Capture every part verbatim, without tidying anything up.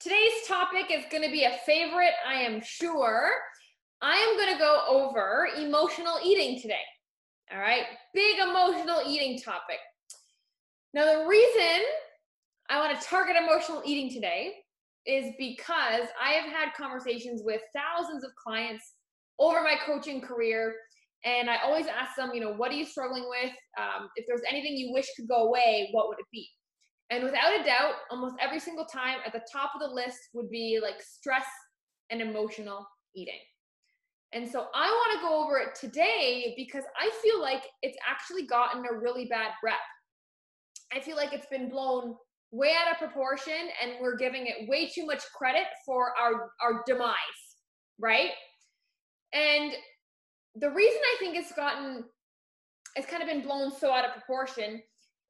Today's topic is going to be a favorite, I am sure. I am going to go over emotional eating today. All right, big emotional eating topic. Now, the reason I want to target emotional eating today is because I have had conversations with thousands of clients over my coaching career, and I always ask them, you know, what are you struggling with? Um, if there's anything you wish could go away, what would it be? And without a doubt, almost every single time at the top of the list would be like stress and emotional eating. And so I want to go over it today because I feel like it's actually gotten a really bad rep. I feel like it's been blown way out of proportion and we're giving it way too much credit for our, our demise, right? And the reason I think it's gotten, it's kind of been blown so out of proportion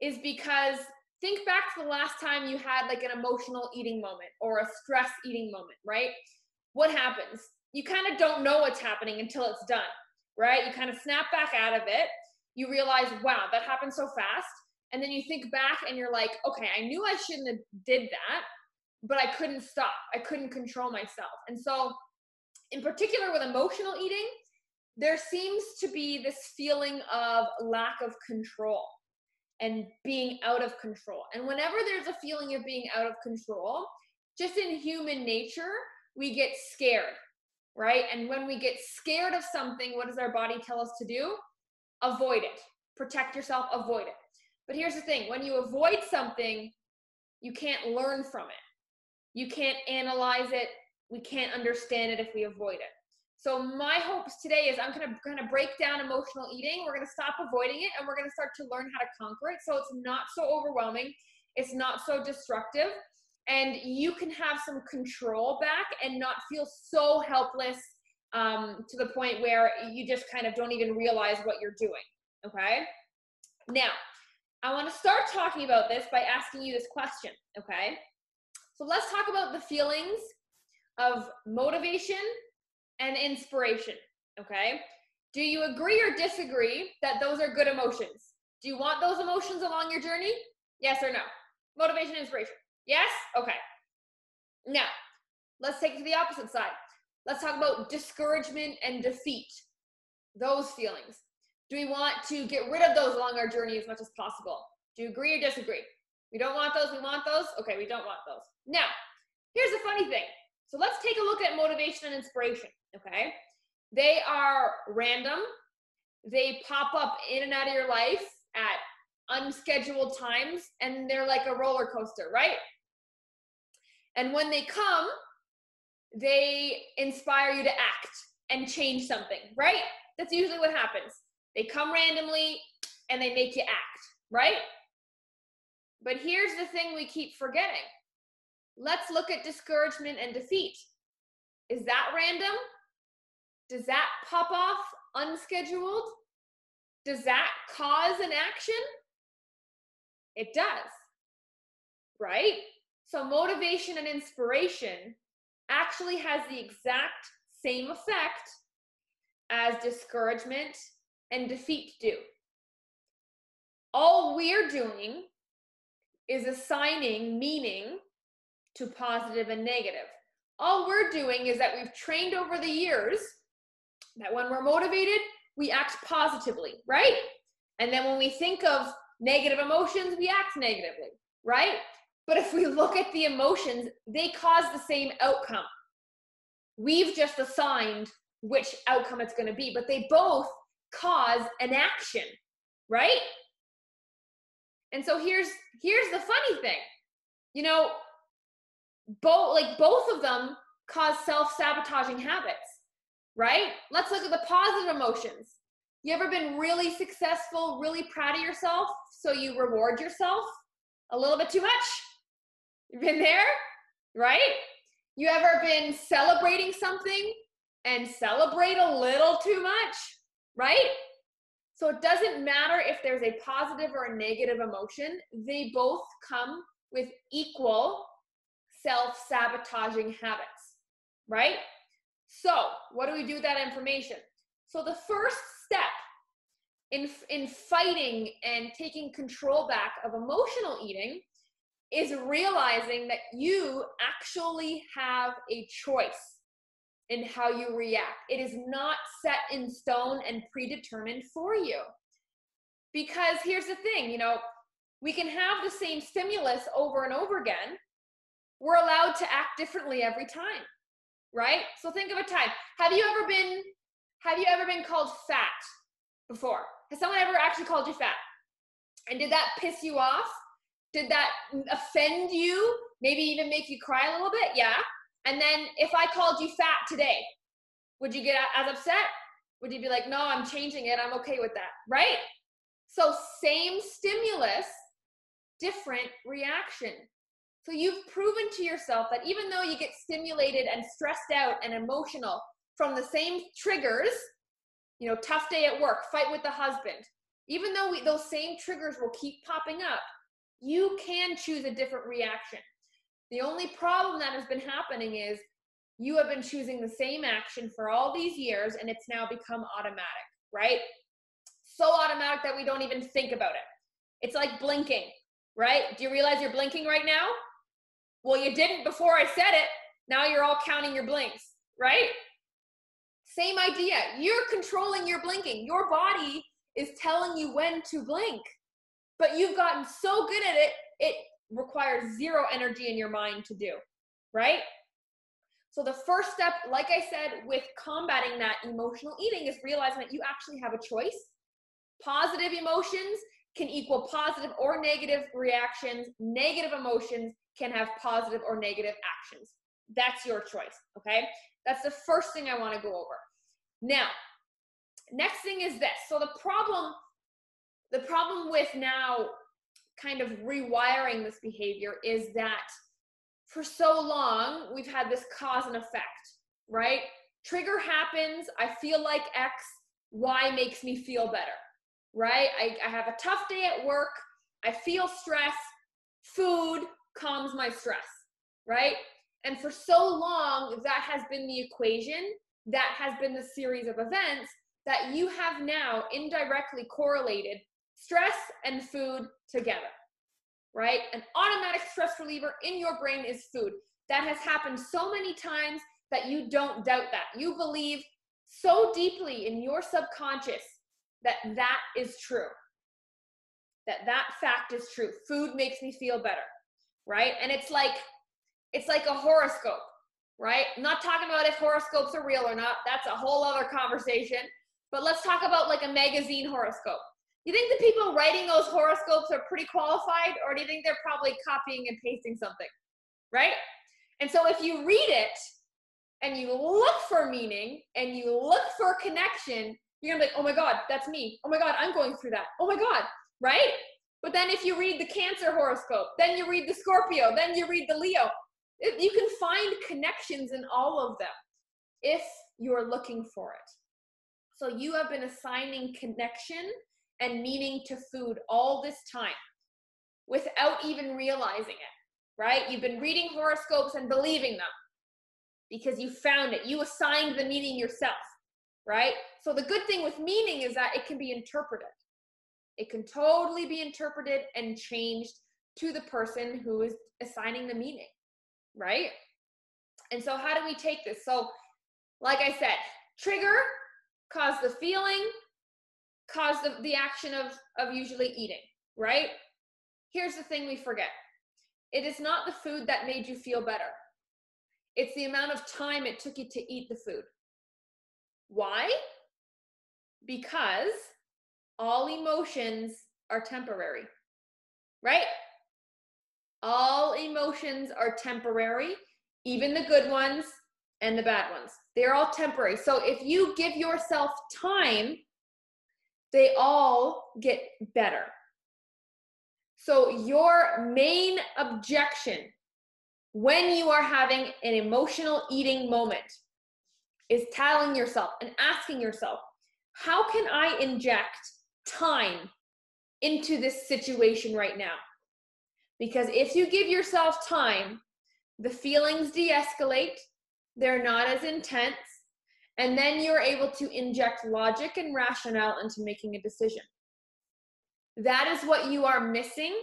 is because think back to the last time you had like an emotional eating moment or a stress eating moment, right? What happens? You kind of don't know what's happening until it's done, right? You kind of snap back out of it. You realize, wow, that happened so fast. And then you think back and you're like, okay, I knew I shouldn't have did that, but I couldn't stop. I couldn't control myself. And so in particular with emotional eating, there seems to be this feeling of lack of control and being out of control. And whenever there's a feeling of being out of control, just in human nature, we get scared, right? And when we get scared of something, what does our body tell us to do? Avoid it. Protect yourself, avoid it. But here's the thing, when you avoid something, you can't learn from it. You can't analyze it. We can't understand it if we avoid it. So my hopes today is I'm gonna kind of break down emotional eating. We're gonna stop avoiding it and we're gonna start to learn how to conquer it so it's not so overwhelming, it's not so destructive, and you can have some control back and not feel so helpless um, to the point where you just kind of don't even realize what you're doing, okay? Now, I wanna start talking about this by asking you this question, okay? So let's talk about the feelings of motivation and inspiration, okay? Do you agree or disagree that those are good emotions? Do you want those emotions along your journey? Yes or no? Motivation and inspiration. Yes? Okay. Now, let's take it to the opposite side. Let's talk about discouragement and defeat, those feelings. Do we want to get rid of those along our journey as much as possible? Do you agree or disagree? We don't want those, we want those? Okay, we don't want those. Now, here's the funny thing. So let's take a look at motivation and inspiration. Okay, they are random. They pop up in and out of your life at unscheduled times, and they're like a roller coaster, right? And when they come, they inspire you to act and change something, right? That's usually what happens. They come randomly, and they make you act, right? But here's the thing we keep forgetting. Let's look at discouragement and defeat. Is that random? Does that pop off unscheduled? Does that cause an action? It does, right? So motivation and inspiration actually has the exact same effect as discouragement and defeat do. All we're doing is assigning meaning to positive and negative. All we're doing is that we've trained over the years that when we're motivated, we act positively, right? And then when we think of negative emotions, we act negatively, right? But if we look at the emotions, they cause the same outcome. We've just assigned which outcome it's going to be, but they both cause an action, right? And so here's here's the funny thing. You know, Both, like both of them cause self-sabotaging habits, right? Let's look at the positive emotions. You ever been really successful, really proud of yourself, so you reward yourself a little bit too much? You've been there, right? You ever been celebrating something and celebrate a little too much, right? So it doesn't matter if there's a positive or a negative emotion. They both come with equal self-sabotaging habits, right? So what do we do with that information? So the first step in, in fighting and taking control back of emotional eating is realizing that you actually have a choice in how you react. It is not set in stone and predetermined for you. Because here's the thing, you know, we can have the same stimulus over and over again. We're allowed to act differently every time, right? So think of a time. Have you ever been, have you ever been called fat before? Has someone ever actually called you fat? And did that piss you off? Did that offend you? Maybe even make you cry a little bit? Yeah. And then if I called you fat today, would you get as upset? Would you be like, no, I'm changing it. I'm okay with that, right? So same stimulus, different reaction. So you've proven to yourself that even though you get stimulated and stressed out and emotional from the same triggers, you know, tough day at work, fight with the husband, even though we, those same triggers will keep popping up, you can choose a different reaction. The only problem that has been happening is you have been choosing the same action for all these years, and it's now become automatic, right? So automatic that we don't even think about it. It's like blinking, right? Do you realize you're blinking right now? Well, you didn't before I said it. Now you're all counting your blinks, right? Same idea. You're controlling your blinking. Your body is telling you when to blink, but you've gotten so good at it, it requires zero energy in your mind to do, right? So the first step, like I said, with combating that emotional eating is realizing that you actually have a choice. Positive emotions can equal positive or negative reactions. Negative emotions can have positive or negative actions. That's your choice, okay? That's the first thing I want to go over. Now, next thing is this. So the problem, the problem with now kind of rewiring this behavior is that for so long, we've had this cause and effect, right? Trigger happens, I feel like X, Y makes me feel better, right? I, I have a tough day at work, I feel stress, food calms my stress, right? And for so long, that has been the equation, that has been the series of events that you have now indirectly correlated stress and food together, right? An automatic stress reliever in your brain is food. That has happened so many times that you don't doubt that. You believe so deeply in your subconscious that that is true, that that fact is true. Food makes me feel better, right? And it's like, it's like a horoscope, right? I'm not talking about if horoscopes are real or not. That's a whole other conversation. But let's talk about like a magazine horoscope. You think the people writing those horoscopes are pretty qualified, or do you think they're probably copying and pasting something, right? And so if you read it and you look for meaning and you look for connection, you're gonna be like, oh my God, that's me. Oh my God, I'm going through that. Oh my God, right? But then if you read the Cancer horoscope, then you read the Scorpio, then you read the Leo, you can find connections in all of them if you're looking for it. So you have been assigning connection and meaning to food all this time without even realizing it, right? You've been reading horoscopes and believing them because you found it. You assigned the meaning yourself, right? So the good thing with meaning is that it can be interpreted. It can totally be interpreted and changed to the person who is assigning the meaning, right? And so how do we take this? So like I said, trigger caused the feeling, cause the, the action of, of usually eating, right? Here's the thing we forget. It is not the food that made you feel better. It's the amount of time it took you to eat the food. Why? Because all emotions are temporary, right? All emotions are temporary, even the good ones and the bad ones. They're all temporary. So if you give yourself time, they all get better. So your main objection when you are having an emotional eating moment is telling yourself and asking yourself, how can I inject time into this situation right now? Because if you give yourself time, the feelings de-escalate, they're not as intense, and then you're able to inject logic and rationale into making a decision. That is what you are missing.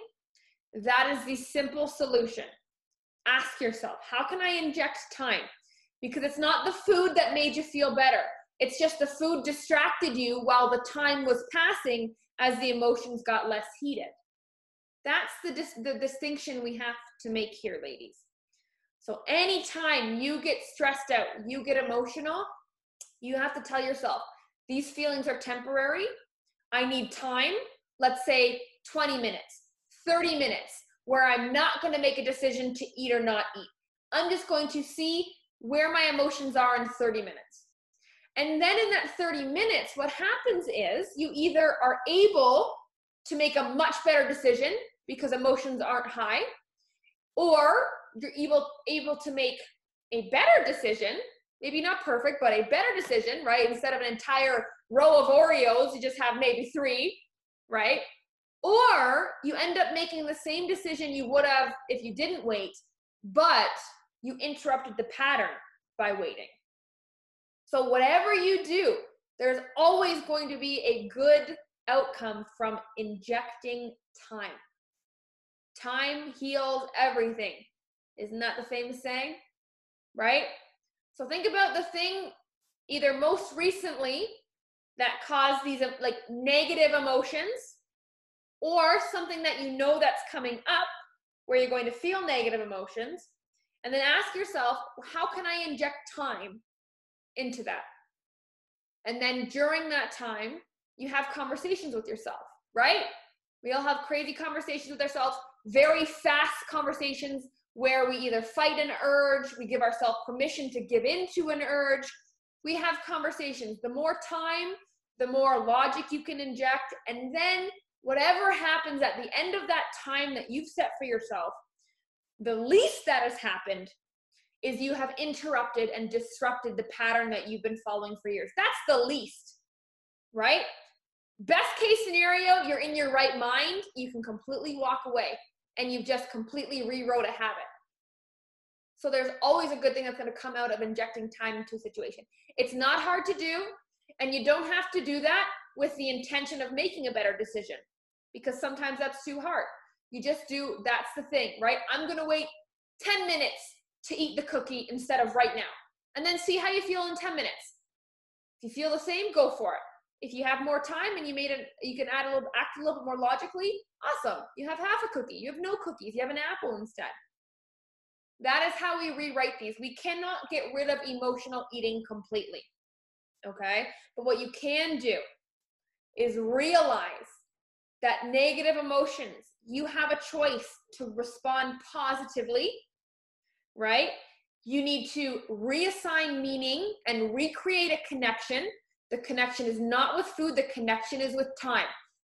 That is the simple solution. Ask yourself, how can I inject time? Because it's not the food that made you feel better. It's just the food distracted you while the time was passing as the emotions got less heated. That's the, dis the distinction we have to make here, ladies. So anytime you get stressed out, you get emotional, you have to tell yourself, these feelings are temporary. I need time, let's say twenty minutes, thirty minutes, where I'm not going to make a decision to eat or not eat. I'm just going to see where my emotions are in thirty minutes. And then in that thirty minutes, what happens is you either are able to make a much better decision because emotions aren't high, or you're able, able to make a better decision, maybe not perfect, but a better decision, right? Instead of an entire row of Oreos, you just have maybe three, right? Or you end up making the same decision you would have if you didn't wait, but you interrupted the pattern by waiting. So whatever you do, there's always going to be a good outcome from injecting time. Time heals everything. Isn't that the famous saying, right? So think about the thing either most recently that caused these like negative emotions, or something that you know that's coming up where you're going to feel negative emotions, and then ask yourself, how can I inject time into that? And then during that time, you have conversations with yourself, right? We all have crazy conversations with ourselves, very fast conversations where we either fight an urge, we give ourselves permission to give into an urge. We have conversations. The more time, the more logic you can inject, and then whatever happens at the end of that time that you've set for yourself, the least that has happened is you have interrupted and disrupted the pattern that you've been following for years. That's the least, right? Best case scenario, you're in your right mind, you can completely walk away, and you've just completely rewrote a habit. So there's always a good thing that's going to come out of injecting time into a situation. It's not hard to do, and you don't have to do that with the intention of making a better decision, because sometimes that's too hard. You just do, that's the thing, right? I'm gonna wait ten minutes to eat the cookie instead of right now, and then see how you feel in ten minutes. If you feel the same, go for it. If you have more time and you made it, you can add a little, act a little bit more logically, awesome. You have half a cookie, you have no cookies, you have an apple instead. That is how we rewrite these. We cannot get rid of emotional eating completely, okay? But what you can do is realize that negative emotions, you have a choice to respond positively, right? You need to reassign meaning and recreate a connection. The connection is not with food, the connection is with time.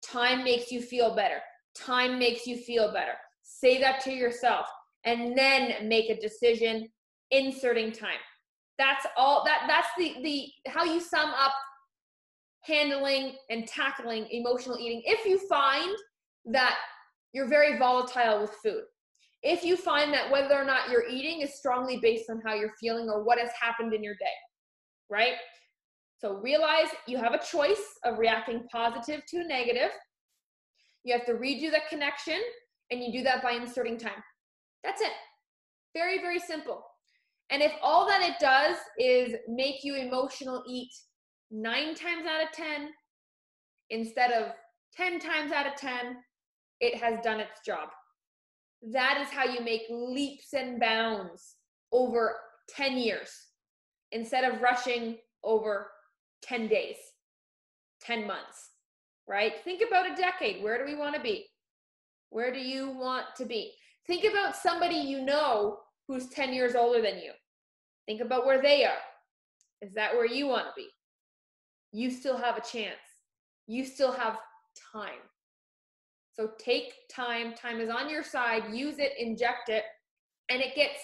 Time makes you feel better. Time makes you feel better. Say that to yourself and then make a decision inserting time. That's all, that, that's the, the, how you sum up handling and tackling emotional eating. If you find that you're very volatile with food, if you find that whether or not you're eating is strongly based on how you're feeling or what has happened in your day, right? So realize you have a choice of reacting positive to negative. You have to redo that connection, and you do that by inserting time. That's it. Very, very simple. And if all that it does is make you emotional eat nine times out of ten, instead of ten times out of ten, it has done its job. That is how you make leaps and bounds over ten years, instead of rushing over ten days, ten months, right? Think about a decade. Where do we want to be? Where do you want to be? Think about somebody you know who's ten years older than you. Think about where they are. Is that where you want to be? You still have a chance. You still have time. So take time. Time is on your side. Use it, inject it, and it gets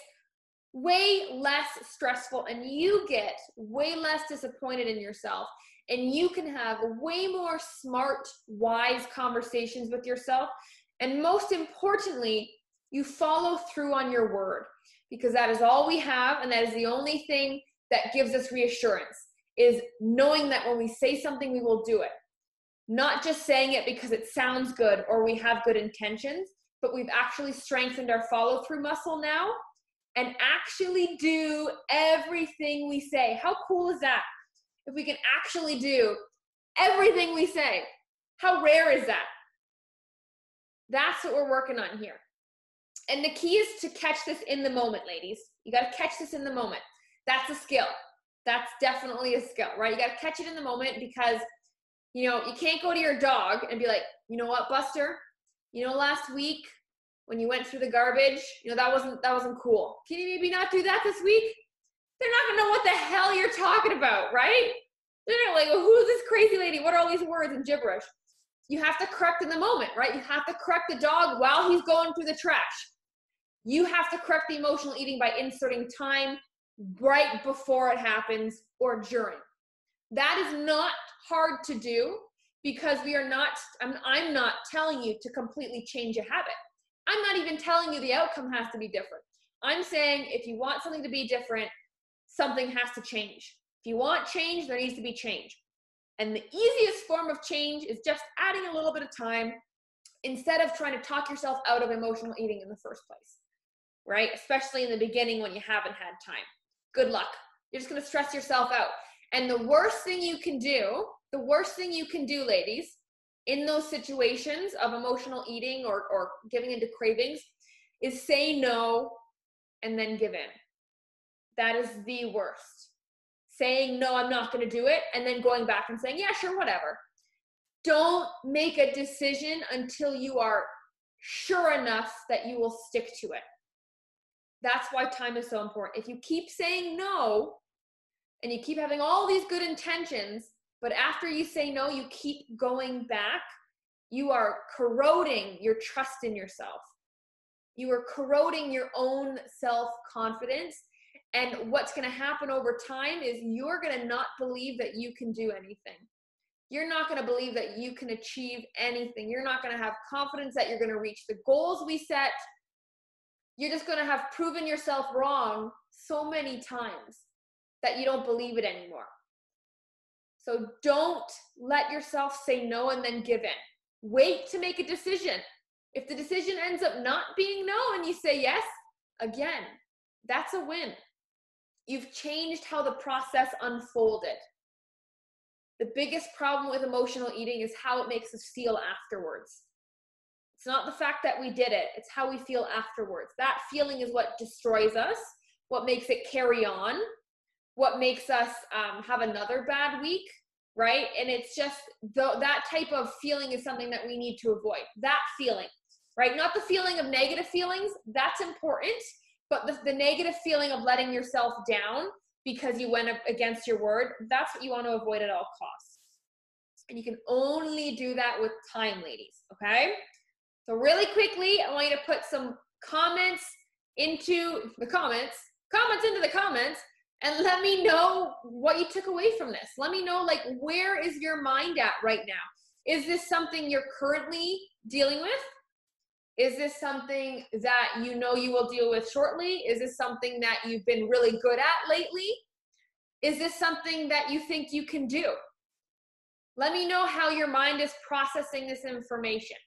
way less stressful, and you get way less disappointed in yourself, and you can have way more smart, wise conversations with yourself. And most importantly, you follow through on your word, because that is all we have, and that is the only thing that gives us reassurance, is knowing that when we say something, we will do it. Not just saying it because it sounds good or we have good intentions, but we've actually strengthened our follow-through muscle now and actually do everything we say. How cool is that? If we can actually do everything we say, how rare is that? That's what we're working on here. And the key is to catch this in the moment, ladies. You got to catch this in the moment. That's a skill. That's definitely a skill, right? You got to catch it in the moment because, you know, you can't go to your dog and be like, you know what, Buster? You know, last week when you went through the garbage, you know, that wasn't, that wasn't cool. Can you maybe not do that this week? They're not going to know what the hell you're talking about, right? They're gonna like, well, who's this crazy lady? What are all these words and gibberish? You have to correct in the moment, right? You have to correct the dog while he's going through the trash. You have to correct the emotional eating by inserting time right before it happens or during. That is not hard to do because we are not, I'm, I'm not telling you to completely change a habit. I'm not even telling you the outcome has to be different. I'm saying if you want something to be different, something has to change. If you want change, there needs to be change. And the easiest form of change is just adding a little bit of time instead of trying to talk yourself out of emotional eating in the first place, right? Especially in the beginning when you haven't had time. Good luck. You're just going to stress yourself out. And the worst thing you can do, the worst thing you can do, ladies, in those situations of emotional eating or, or giving into cravings is say no and then give in. That is the worst. Saying, no, I'm not going to do it, and then going back and saying, yeah, sure, whatever. Don't make a decision until you are sure enough that you will stick to it. That's why time is so important. If you keep saying no, and you keep having all these good intentions, but after you say no, you keep going back, you are corroding your trust in yourself. You are corroding your own self-confidence. And what's going to happen over time is you're going to not believe that you can do anything. You're not going to believe that you can achieve anything. You're not going to have confidence that you're going to reach the goals we set. You're just going to have proven yourself wrong so many times that you don't believe it anymore. So don't let yourself say no and then give in. Wait to make a decision. If the decision ends up not being no and you say yes, again, that's a win. You've changed how the process unfolded. The biggest problem with emotional eating is how it makes us feel afterwards. It's not the fact that we did it, it's how we feel afterwards. That feeling is what destroys us, what makes it carry on, what makes us um, have another bad week, right? And it's just the, that type of feeling is something that we need to avoid. That feeling, right? Not the feeling of negative feelings, that's important. But the, the negative feeling of letting yourself down because you went up against your word, that's what you want to avoid at all costs. And you can only do that with time, ladies, okay? So really quickly, I want you to put some comments into the comments, comments into the comments, and let me know what you took away from this. Let me know, like, where is your mind at right now? Is this something you're currently dealing with? Is this something that you know you will deal with shortly? Is this something that you've been really good at lately? Is this something that you think you can do? Let me know how your mind is processing this information,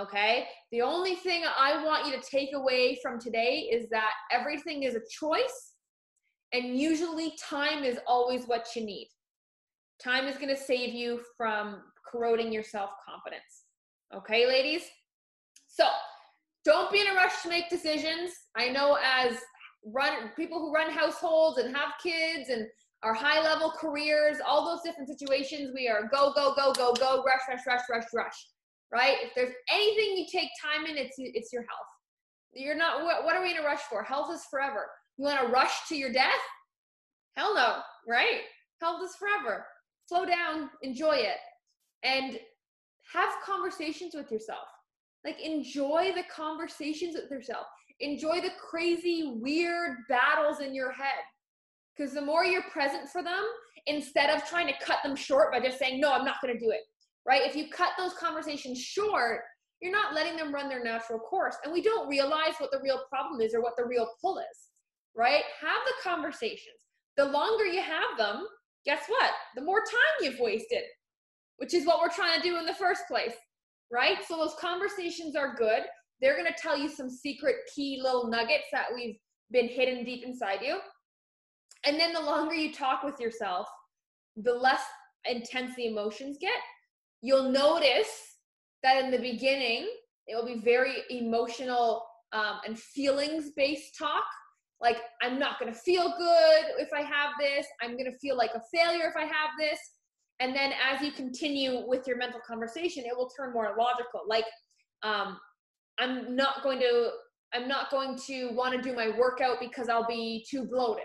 okay? The only thing I want you to take away from today is that everything is a choice, and usually time is always what you need. Time is gonna save you from corroding your self-confidence, okay, ladies? So don't be in a rush to make decisions. I know as run, people who run households and have kids and are high-level careers, all those different situations, we are go, go, go, go, go, rush, rush, rush, rush, rush, right? If there's anything you take time in, it's, it's your health. You're not, what, what are we in a rush for? Health is forever. You want to rush to your death? Hell no, right? Health is forever. Slow down, enjoy it, and have conversations with yourself. Like, enjoy the conversations with yourself. Enjoy the crazy, weird battles in your head. Because the more you're present for them, instead of trying to cut them short by just saying, no, I'm not going to do it, right? If you cut those conversations short, you're not letting them run their natural course. And we don't realize what the real problem is or what the real pull is, right? Have the conversations. The longer you have them, guess what? The more time you've wasted, which is what we're trying to do in the first place. Right? So those conversations are good. They're going to tell you some secret key little nuggets that we've been hidden deep inside you. And then the longer you talk with yourself, the less intense the emotions get. You'll notice that in the beginning, it will be very emotional um, and feelings-based talk. Like, I'm not going to feel good if I have this. I'm going to feel like a failure if I have this. And then as you continue with your mental conversation, it will turn more logical. Like, um, I'm not going to, I'm not going to want to do my workout because I'll be too bloated,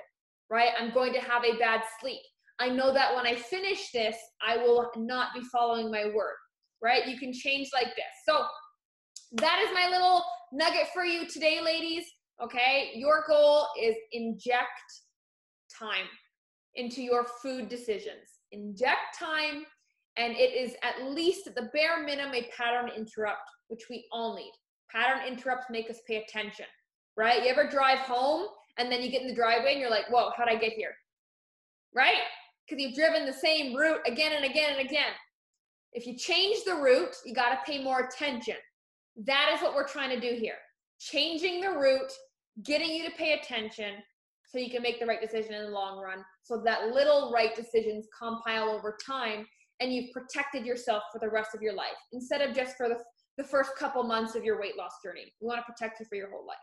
right? I'm going to have a bad sleep. I know that when I finish this, I will not be following my word, right? You can change like this. So that is my little nugget for you today, ladies. Okay, your goal is inject time into your food decisions. Inject time, and it is at least at the bare minimum a pattern interrupt, which we all need. Pattern interrupts make us pay attention, right? You ever drive home and then you get in the driveway and you're like, whoa, how'd I get here? Right? Because you've driven the same route again and again and again. If you change the route, you got to pay more attention. That is what we're trying to do here. Changing the route, getting you to pay attention so you can make the right decision in the long run, so that little right decisions compile over time and you've protected yourself for the rest of your life instead of just for the, the first couple months of your weight loss journey. We want to protect you for your whole life.